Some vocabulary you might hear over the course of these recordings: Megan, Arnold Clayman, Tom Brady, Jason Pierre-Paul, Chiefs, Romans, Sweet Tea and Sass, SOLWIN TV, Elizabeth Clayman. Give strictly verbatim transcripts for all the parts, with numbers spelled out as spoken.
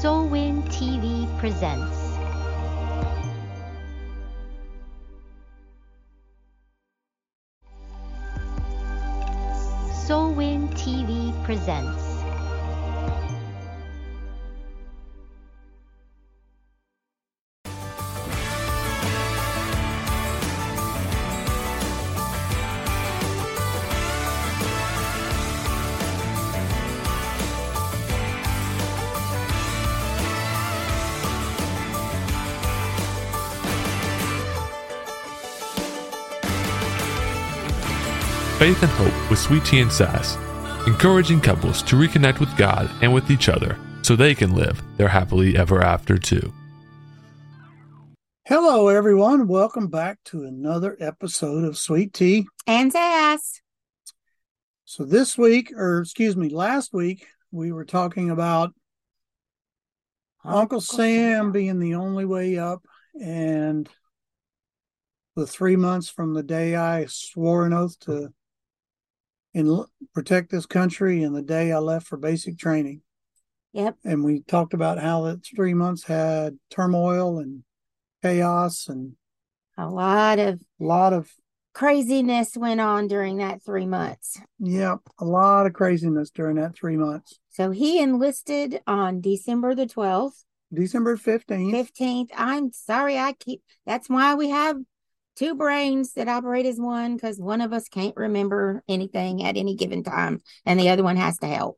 SOLWIN T V presents. SOLWIN T V presents. Faith and Hope with Sweet Tea and Sass, encouraging couples to reconnect with God and with each other so they can live their happily ever after too. Hello everyone, welcome back to another episode of Sweet Tea and Sass. So this week, or excuse me, last week, we were talking about Uncle, Uncle Sam, Sam being the only way up and the three months from the day I swore an oath to and protect this country and the day I left for basic training. Yep. And we talked about how that three months had turmoil and chaos and a lot of a lot of craziness went on during that three months. Yep. A lot of craziness during that three months. So he enlisted on December the twelfth. December fifteenth. Fifteenth. I'm sorry. I keep. That's why we have two brains that operate as one, because one of us can't remember anything at any given time, and the other one has to help.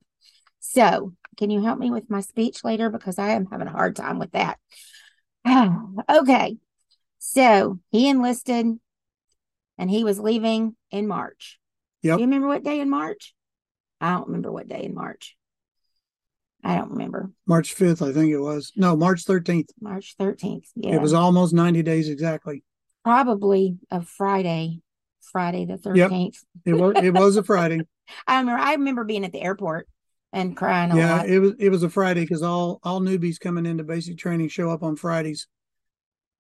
So, can you help me with my speech later? Because I am having a hard time with that. Okay. So, he enlisted, and he was leaving in March. Yep. Do you remember what day in March? I don't remember what day in March. I don't remember. March fifth, I think it was. No, March thirteenth. March thirteenth, yeah. It was almost ninety days exactly. Probably a Friday, Friday the thirteenth. Yep. It was it was a Friday. I remember I remember being at the airport and crying a yeah, lot. Yeah, it was it was a Friday because all all newbies coming into basic training show up on Fridays,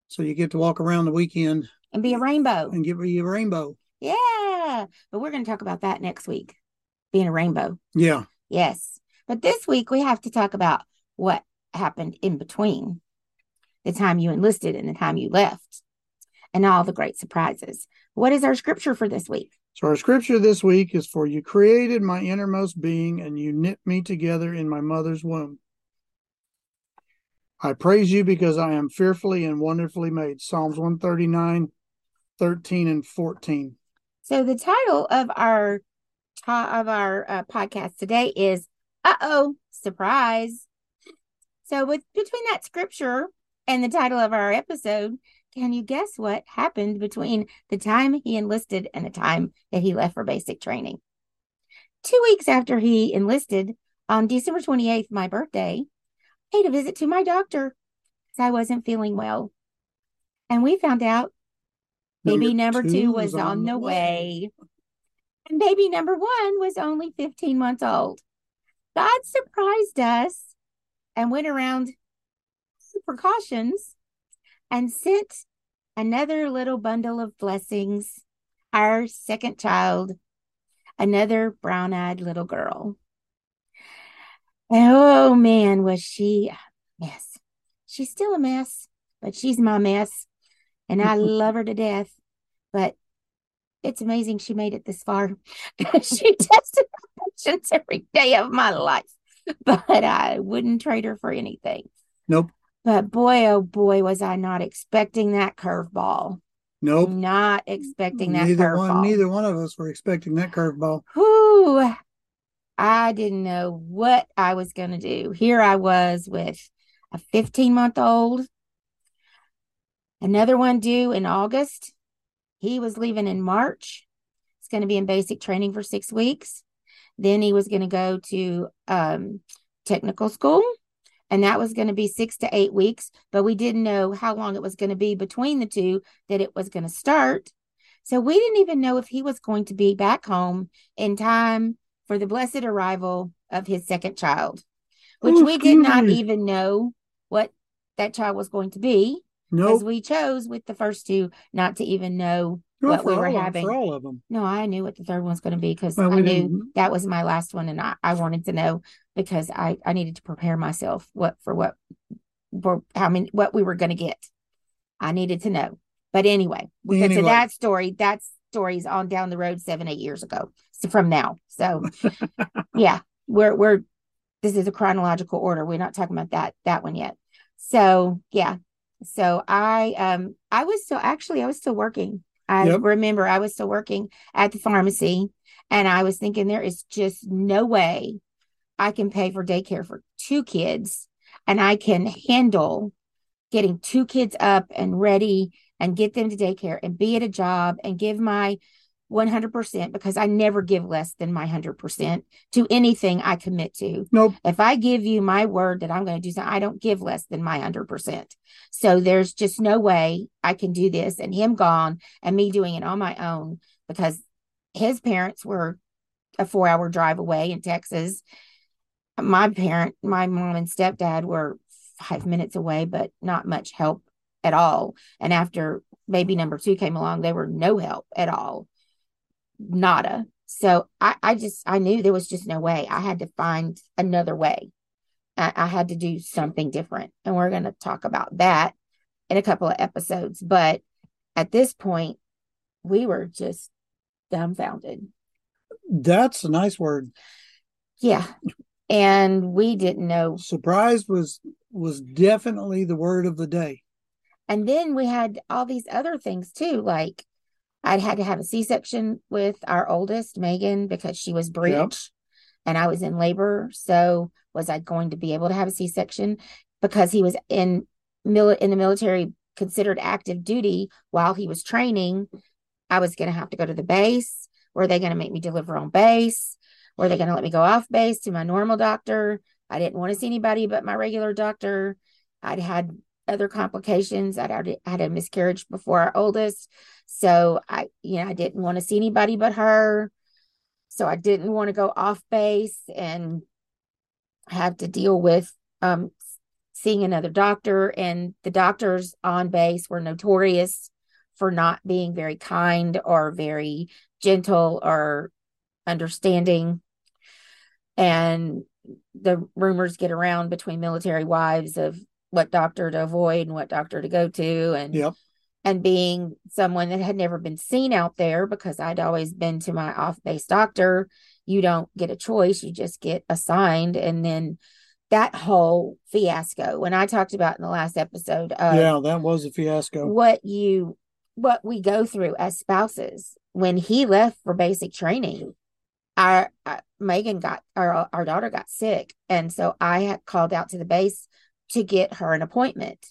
so you get to walk around the weekend and be a rainbow and give you a rainbow. Yeah, but we're going to talk about that next week. Being a rainbow. Yeah. Yes, but this week we have to talk about what happened in between the time you enlisted and the time you left, and all the great surprises. What is our scripture for this week? So our scripture this week is, "For you created my innermost being, and you knit me together in my mother's womb. I praise you because I am fearfully and wonderfully made." Psalms one thirty-nine, thirteen and fourteen. So the title of our of our uh, podcast today is, uh-oh, surprise. So with between that scripture and the title of our episode, can you guess what happened between the time he enlisted and the time that he left for basic training? Two weeks after he enlisted, on December twenty-eighth, my birthday, I made a visit to my doctor because I wasn't feeling well. And we found out baby number, number two, two was on the way. way. And baby number one was only fifteen months old. God surprised us and went around precautions and sent another little bundle of blessings, our second child, another brown-eyed little girl. And oh, man, was she a mess. She's still a mess, but she's my mess, and I love her to death. But it's amazing she made it this far. She tested my patience every day of my life, but I wouldn't trade her for anything. Nope. But boy, oh boy, was I not expecting that curveball. Nope. Not expecting that neither curveball. One, neither one of us were expecting that curveball. Whoo. I didn't know what I was going to do. Here I was with a fifteen-month-old, another one due in August. He was leaving in March. He's going to be in basic training for six weeks. Then he was going to go to um, technical school. And that was going to be six to eight weeks, but we didn't know how long it was going to be between the two that it was going to start. So we didn't even know if he was going to be back home in time for the blessed arrival of his second child, which oh, we did goodness. not even know what that child was going to be. Nope. Because we chose with the first two not to even know what we were all, having. For all of them. No, I knew what the third one's going to be because well, I knew didn't. that was my last one, and I, I wanted to know because I, I needed to prepare myself what for what for how many what we were going to get. I needed to know. But anyway, we anyway. got to that story. That story's on down the road seven, eight years ago. So from now. So yeah, we're we're this is a chronological order. We're not talking about that that one yet. So yeah. So I um I was still actually I was still working. I yep. remember I was still working at the pharmacy, and I was thinking there is just no way I can pay for daycare for two kids, and I can handle getting two kids up and ready and get them to daycare and be at a job and give my one hundred percent, because I never give less than my one hundred percent to anything I commit to. Nope. If I give you my word that I'm going to do something, I don't give less than my one hundred percent. So there's just no way I can do this and him gone and me doing it on my own, because his parents were a four hour drive away in Texas. My parent, my mom and stepdad were five minutes away, but not much help at all. And after baby number two came along, they were no help at all. Nada. So I, I just, I knew there was just no way. I had to find another way. I, I had to do something different. And we're going to talk about that in a couple of episodes. But at this point, we were just dumbfounded. That's a nice word. Yeah. And we didn't know. Surprised was, was definitely the word of the day. And then we had all these other things too, like I'd had to have a C-section with our oldest, Megan, because she was breech yep. and I was in labor. So was I going to be able to have a C-section because he was in mil- in the military, considered active duty while he was training? I was going to have to go to the base. Were they going to make me deliver on base? Were they going to let me go off base to my normal doctor? I didn't want to see anybody but my regular doctor. I'd had other complications. I'd already had a miscarriage before our oldest. So I, you know, I didn't want to see anybody but her. So I didn't want to go off base and have to deal with um, seeing another doctor. And the doctors on base were notorious for not being very kind or very gentle or understanding. And the rumors get around between military wives of what doctor to avoid and what doctor to go to. And yep. And being someone that had never been seen out there, because I'd always been to my off-base doctor, you don't get a choice. You just get assigned. And then that whole fiasco, when I talked about in the last episode. Of yeah, that was a fiasco. What you, what we go through as spouses. When he left for basic training, our, our Megan got, our, our daughter got sick. And so I had called out to the base to get her an appointment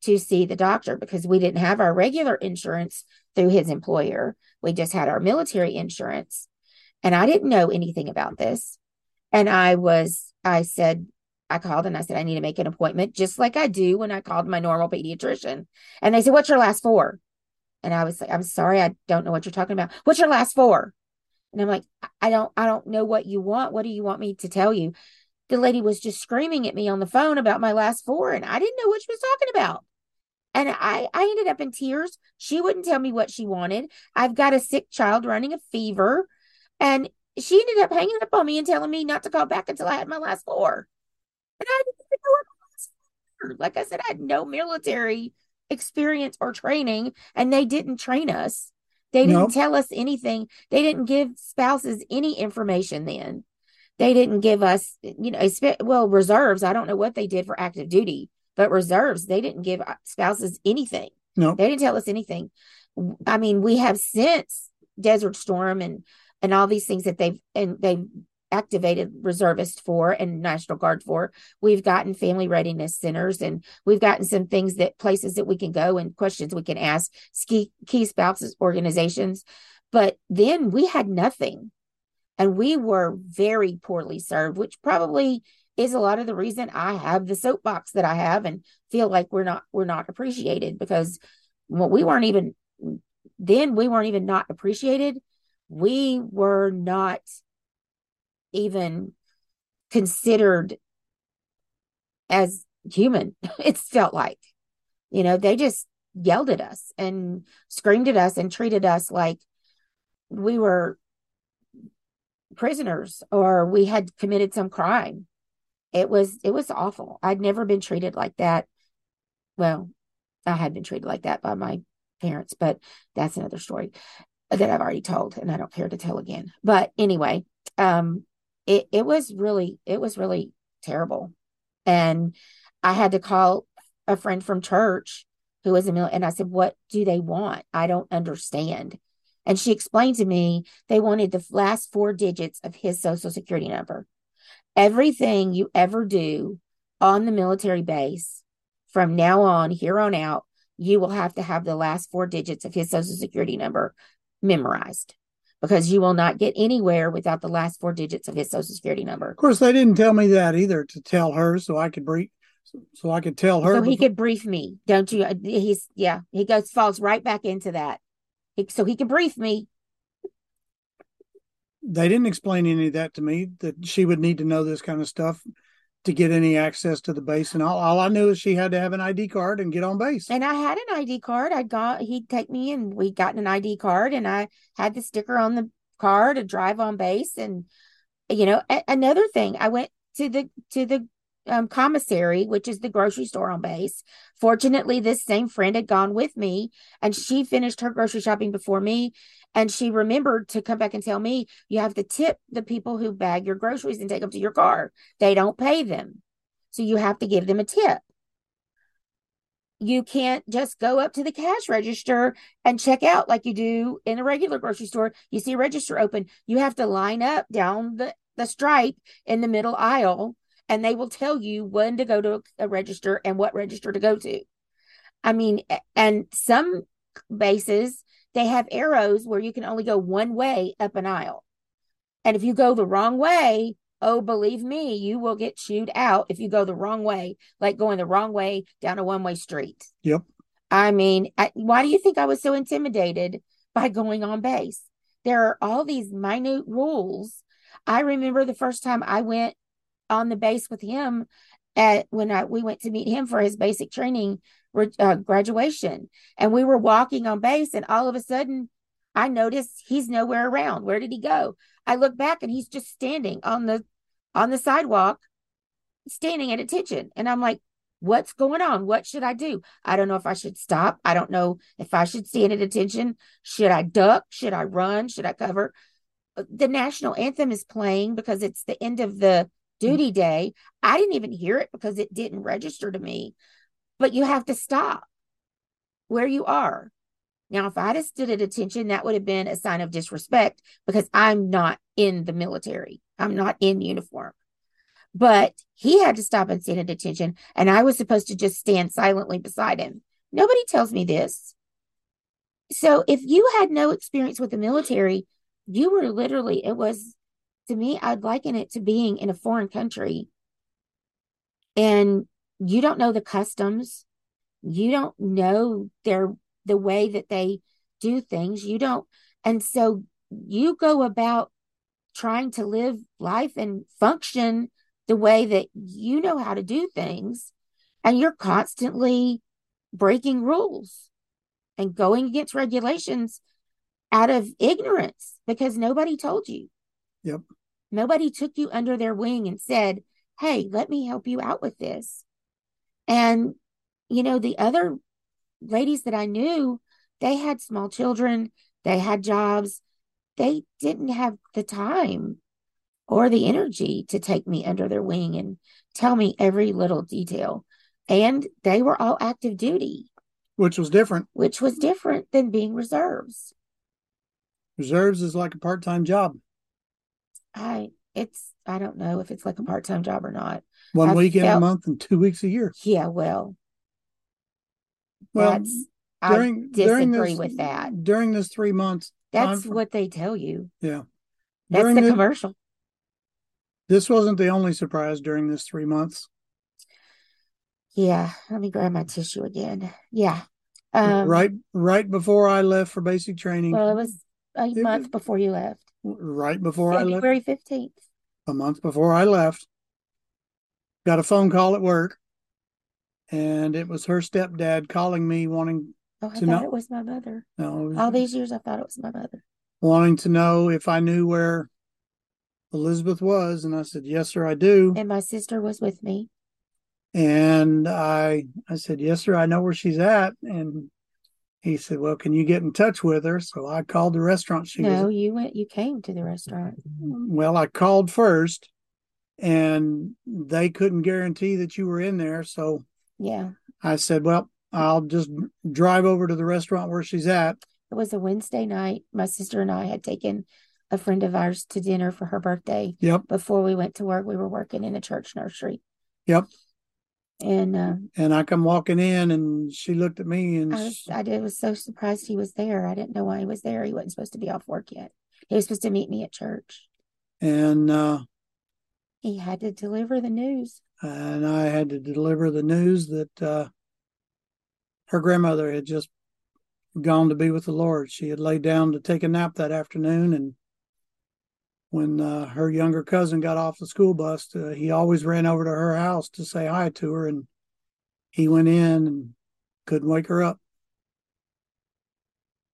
to see the doctor, because we didn't have our regular insurance through his employer. We just had our military insurance. And I didn't know anything about this. And I was, I said, I called and I said, I need to make an appointment, just like I do when I called my normal pediatrician. And they said, what's your last four? And I was like, I'm sorry, I don't know what you're talking about. What's your last four? And I'm like, I don't, I don't know what you want. What do you want me to tell you? The lady was just screaming at me on the phone about my last four, and I didn't know what she was talking about. And I, I ended up in tears. She wouldn't tell me what she wanted. I've got a sick child running a fever. And she ended up hanging up on me and telling me not to call back until I had my last four. And I didn't even know what my last four were. Like I said, I had no military experience or training, and they didn't train us. They didn't nope. tell us anything. They didn't give spouses any information then. They didn't give us, you know, well, reserves. I don't know what they did for active duty, but reserves, they didn't give spouses anything. No, nope. They didn't tell us anything. I mean, we have since Desert Storm and, and all these things that they've, and they've activated reservists for and National Guard for. We've gotten family readiness centers, and we've gotten some things that places that we can go and questions we can ask key, key spouses organizations. But then we had nothing. And we were very poorly served, which probably is a lot of the reason I have the soapbox that I have and feel like we're not we're not appreciated, because well, we weren't even then we weren't even not appreciated. We were not even considered as human. It felt like, you know, they just yelled at us and screamed at us and treated us like we were prisoners or we had committed some crime. It was, it was awful. I'd never been treated like that. Well, I had been treated like that by my parents, but that's another story that I've already told and I don't care to tell again. But anyway, um, it, it was really, it was really terrible. And I had to call a friend from church who was a mil- and I said, what do they want? I don't understand. And she explained to me, they wanted the last four digits of his social security number. Everything you ever do on the military base from now on, here on out, you will have to have the last four digits of his social security number memorized, because you will not get anywhere without the last four digits of his social security number. Of course, they didn't tell me that either, to tell her so I could brief, so I could tell her. So he before. could brief me, don't you? He's yeah, he goes falls right back into that. He, so he could brief me. They didn't explain any of that to me, that she would need to know this kind of stuff to get any access to the base. And all, all I knew is she had to have an I D card and get on base. And I had an I D card. I got, he'd take me and we'd gotten an I D card and I had the sticker on the car to drive on base. And, you know, a- another thing, I went to the, to the um, commissary, which is the grocery store on base. Fortunately, this same friend had gone with me and she finished her grocery shopping before me. And she remembered to come back and tell me, you have to tip the people who bag your groceries and take them to your car. They don't pay them. So you have to give them a tip. You can't just go up to the cash register and check out like you do in a regular grocery store. You see a register open. You have to line up down the, the stripe in the middle aisle, and they will tell you when to go to a register and what register to go to. I mean, and some bases, they have arrows where you can only go one way up an aisle. And if you go the wrong way, oh, believe me, you will get chewed out if you go the wrong way, like going the wrong way down a one-way street. Yep. I mean, I, why do you think I was so intimidated by going on base? There are all these minute rules. I remember the first time I went on the base with him at when I, we went to meet him for his basic training Uh, graduation, and we were walking on base, and all of a sudden I noticed he's nowhere around. Where did he go? I look back and he's just standing on the on the sidewalk, standing at attention. And I'm like, what's going on? What should I do? I don't know if I should stop. I don't know if I should stand at attention. Should I duck? Should I run? Should I cover? The national anthem is playing because it's the end of the duty day. I didn't even hear it because it didn't register to me. But you have to stop where you are. Now, if I'd have stood at attention, that would have been a sign of disrespect because I'm not in the military. I'm not in uniform. But he had to stop and stand at attention, and I was supposed to just stand silently beside him. Nobody tells me this. So if you had no experience with the military, you were literally, it was, to me, I'd liken it to being in a foreign country. And you don't know the customs. You don't know their the way that they do things. You don't. And so you go about trying to live life and function the way that you know how to do things. And you're constantly breaking rules and going against regulations out of ignorance because nobody told you. Yep. Nobody took you under their wing and said, hey, let me help you out with this. And, you know, the other ladies that I knew, they had small children, they had jobs, they didn't have the time or the energy to take me under their wing and tell me every little detail. And they were all active duty. Which was different. Which was different than being reserves. Reserves is like a part-time job. I, it's, I don't know if it's like a part-time job or not. One I've week felt, in a month and two weeks a year. Yeah, well, well, that's, during, I disagree during this, with that. During this three months. That's for, what they tell you. Yeah. That's during the this, commercial. This wasn't the only surprise during this three months. Yeah. Let me grab my tissue again. Yeah. Um, right right before I left for basic training. Well, it was a it month was, before you left. Right before February I left. February fifteenth. A month before I left. Got a phone call at work, and it was her stepdad calling me wanting Oh, I thought know, it was my mother. No, all these years I thought it was my mother. Wanting to know if I knew where Elizabeth was, and I said, yes, sir, I do. And my sister was with me. And I I said, yes, sir, I know where she's at. And he said, well, can you get in touch with her? So I called the restaurant. She no, was, you went, you came to the restaurant. Well, I called first, and they couldn't guarantee that you were in there. So yeah, I said, well, I'll just drive over to the restaurant where she's at. It was a Wednesday night. My sister and I had taken a friend of ours to dinner for her birthday. Yep. Before we went to work, we were working in a church nursery. Yep. And uh, and I come walking in, and she looked at me, and I was, I did, was so surprised he was there. I didn't know why he was there. He wasn't supposed to be off work yet. He was supposed to meet me at church. And uh, he had to deliver the news. And I had to deliver the news that uh, her grandmother had just gone to be with the Lord. She had laid down to take a nap that afternoon, and when uh, her younger cousin got off the school bus, uh, he always ran over to her house to say hi to her, and he went in and couldn't wake her up.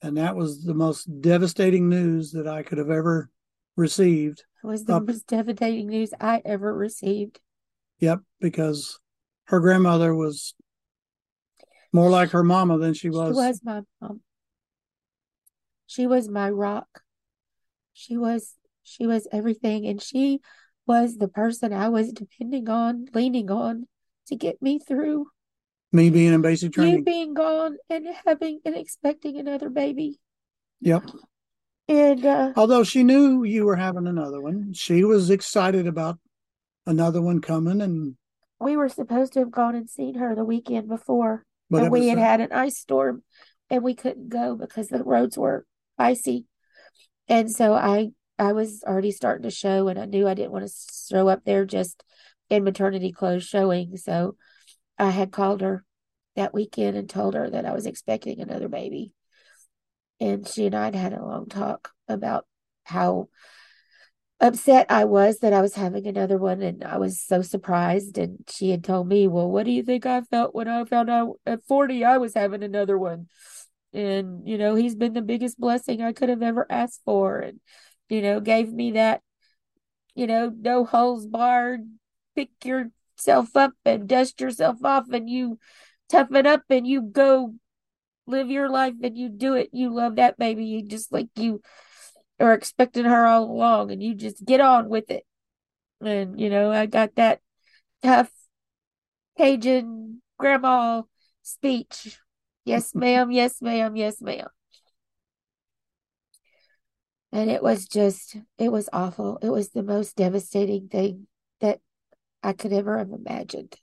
And that was the most devastating news that I could have ever received. It was the uh, most devastating news I ever received. Yep, because her grandmother was more like her mama than she was. She was my mom. She was my rock. She was... She was everything, and she was the person I was depending on, leaning on to get me through. Me being in basic training. You being gone and having and expecting another baby. Yep. And uh, although she knew you were having another one, she was excited about another one coming. And we were supposed to have gone and seen her the weekend before, but and we had so- had an ice storm, and we couldn't go because the roads were icy. And so I... I was already starting to show, and I knew I didn't want to show up there just in maternity clothes showing. So I had called her that weekend and told her that I was expecting another baby. And she and I had had a long talk about how upset I was that I was having another one. And I was so surprised. And she had told me, well, what do you think I felt when I found out at forty I was having another one? And, you know, he's been the biggest blessing I could have ever asked for. And, you know, gave me that, you know, no holes barred, pick yourself up and dust yourself off, and you toughen up and you go live your life, and you do it. You love that baby. You just like you are expecting her all along, and you just get on with it. And, you know, I got that tough Cajun grandma speech. Yes, ma'am. Yes, ma'am. Yes, ma'am. And it was just, it was awful. It was the most devastating thing that I could ever have imagined.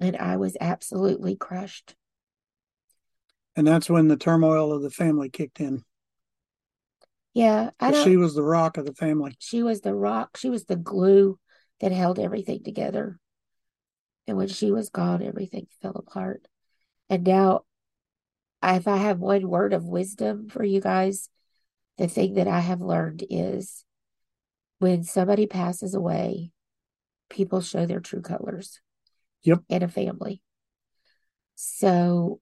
And I was absolutely crushed. And that's when the turmoil of the family kicked in. Yeah. I don't, she was the rock of the family. She was the rock. She was the glue that held everything together. And when she was gone, everything fell apart. And now, if I have one word of wisdom for you guys, the thing that I have learned is when somebody passes away, people show their true colors. Yep. In a family. So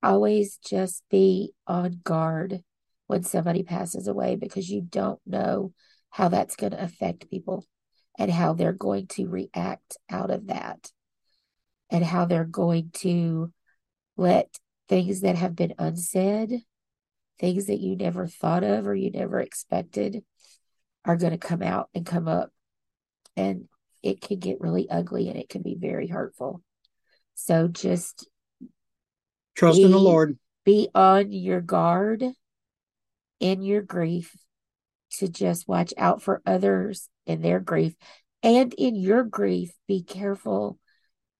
always just be on guard when somebody passes away, because you don't know how that's going to affect people and how they're going to react out of that and how they're going to let things that have been unsaid, things that you never thought of or you never expected are going to come out and come up. And it can get really ugly, and it can be very hurtful. So just trust be, in the Lord. Be on your guard in your grief to just watch out for others in their grief. And in your grief, be careful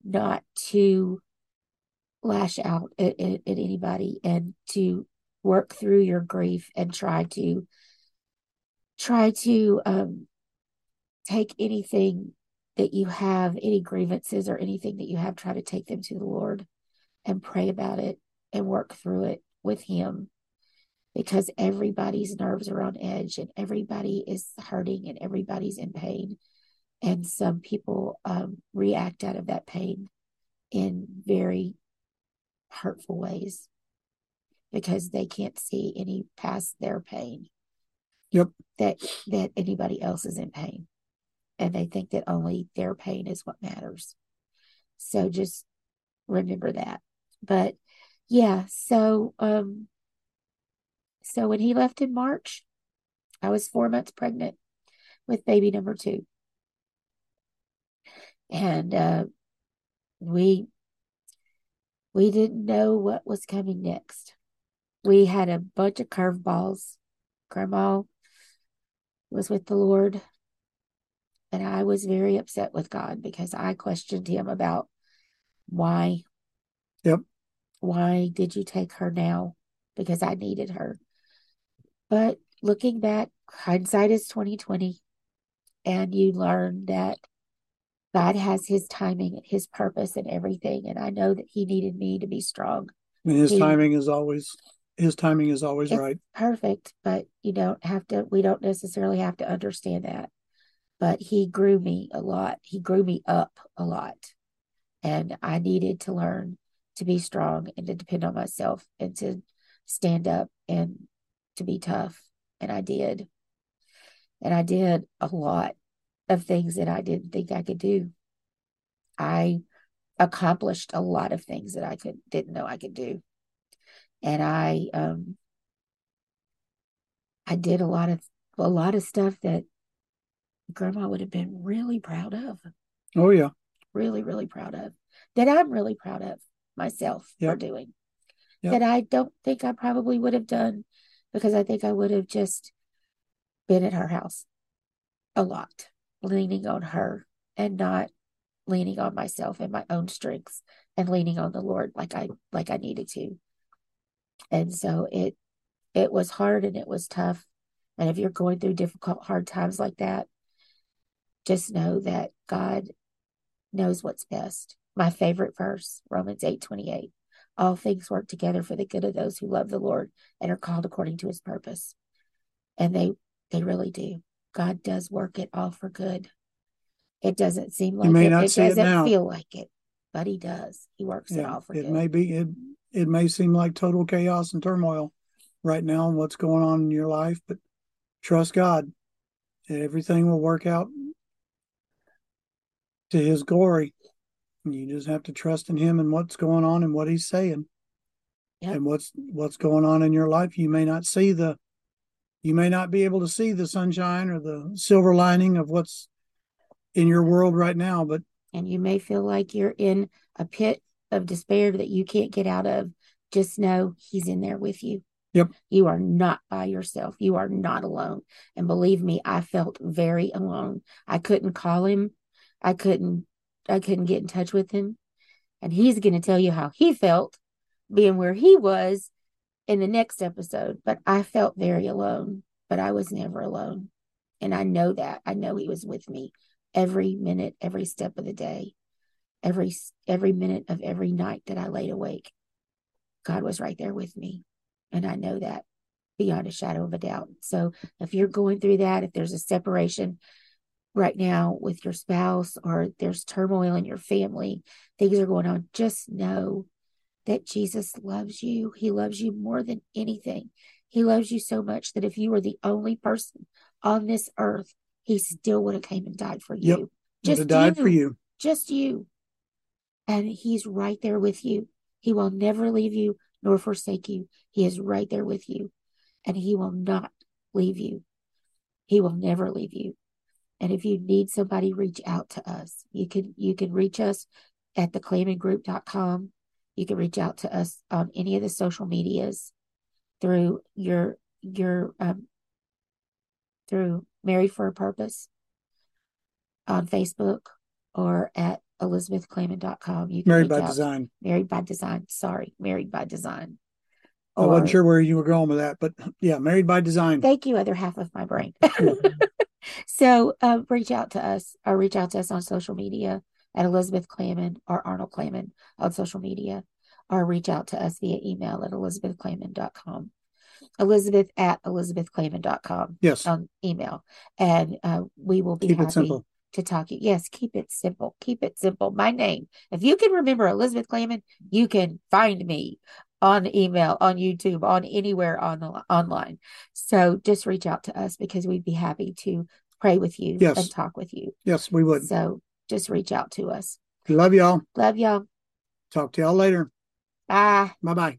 not to lash out at, at, at anybody, and to work through your grief and try to try to um, take anything that you have, any grievances or anything that you have, try to take them to the Lord and pray about it and work through it with Him, because everybody's nerves are on edge and everybody is hurting and everybody's in pain. And some people um, react out of that pain in very hurtful ways because they can't see any past their pain. Yep. That that anybody else is in pain. And they think that only their pain is what matters. So just remember that. But yeah, so um so when he left in March, I was four months pregnant with baby number two. And uh, we we didn't know what was coming next. We had a bunch of curveballs. Grandma was with the Lord, and I was very upset with God because I questioned him about why. Yep. Why did you take her now? Because I needed her. But looking back, hindsight is twenty twenty, and you learn that God has his timing and his purpose and everything. And I know that he needed me to be strong. And his he, timing is always, his timing is always right. Perfect. But you don't have to, we don't necessarily have to understand that, but he grew me a lot. He grew me up a lot. And I needed to learn to be strong and to depend on myself and to stand up and to be tough. And I did. And I did a lot of things that I didn't think I could do. I accomplished a lot of things that I could didn't know I could do. And I um I did a lot of a lot of stuff that Grandma would have been really proud of. Oh yeah. Really, really proud of. That I'm really proud of myself yep. for doing. Yep. That I don't think I probably would have done, because I think I would have just been at her house a lot, leaning on her and not leaning on myself and my own strengths and leaning on the Lord like I like I needed to. And so it it was hard and it was tough. And if you're going through difficult, hard times like that, just know that God knows what's best. My favorite verse, Romans eight twenty-eight. All things work together for the good of those who love the Lord and are called according to his purpose. And they they really do. God does work it all for good. It doesn't seem like it. It doesn't feel like it, but he does. He works it all for good. It may be it it may seem like total chaos and turmoil right now and what's going on in your life, but trust God. Everything will work out to his glory. You just have to trust in him and what's going on and what he's saying. Yep. And what's what's going on in your life. You may not see the You may not be able to see the sunshine or the silver lining of what's in your world right now, but and you may feel like you're in a pit of despair that you can't get out of. Just know he's in there with you. Yep. You are not by yourself. You are not alone. And believe me, I felt very alone. I couldn't call him. I couldn't I couldn't get in touch with him. And he's going to tell you how he felt being where he was in the next episode, but I felt very alone, but I was never alone. And I know that. I know he was with me every minute, every step of the day, every, every minute of every night that I laid awake. God was right there with me. And I know that beyond a shadow of a doubt. So if you're going through that, if there's a separation right now with your spouse, or there's turmoil in your family, things are going on, just know that Jesus loves you. He loves you more than anything. He loves you so much that if you were the only person on this earth, he still would have came and died for you. Yep. Just would have died you. for you. Just you. And he's right there with you. He will never leave you nor forsake you. He is right there with you. And he will not leave you. He will never leave you. And if you need somebody, reach out to us. You can you can reach us at the clayman group dot com. You can reach out to us on any of the social medias through your, your, um, through Married for a Purpose on Facebook or at elizabeth clayman dot com. You can Married by out, Design. Married by Design. Sorry. Married by Design. Or, I wasn't sure where you were going with that, but yeah, Married by Design. Thank you. Other half of my brain. so um, reach out to us or reach out to us on social media. At Elizabeth Clayman or Arnold Clayman on social media, or reach out to us via email at elizabeth clayman dot com. Elizabeth at elizabeth clayman dot com. Yes. On email. And uh, we will be Keep happy. It simple. to talk. Yes, keep it simple. Keep it simple. My name. If you can remember Elizabeth Clayman, you can find me on email, on YouTube, on anywhere on the, online. So just reach out to us because we'd be happy to pray with you yes. and talk with you. Yes, we would. So just reach out to us. Love y'all. Love y'all. Talk to y'all later. Bye. Bye-bye.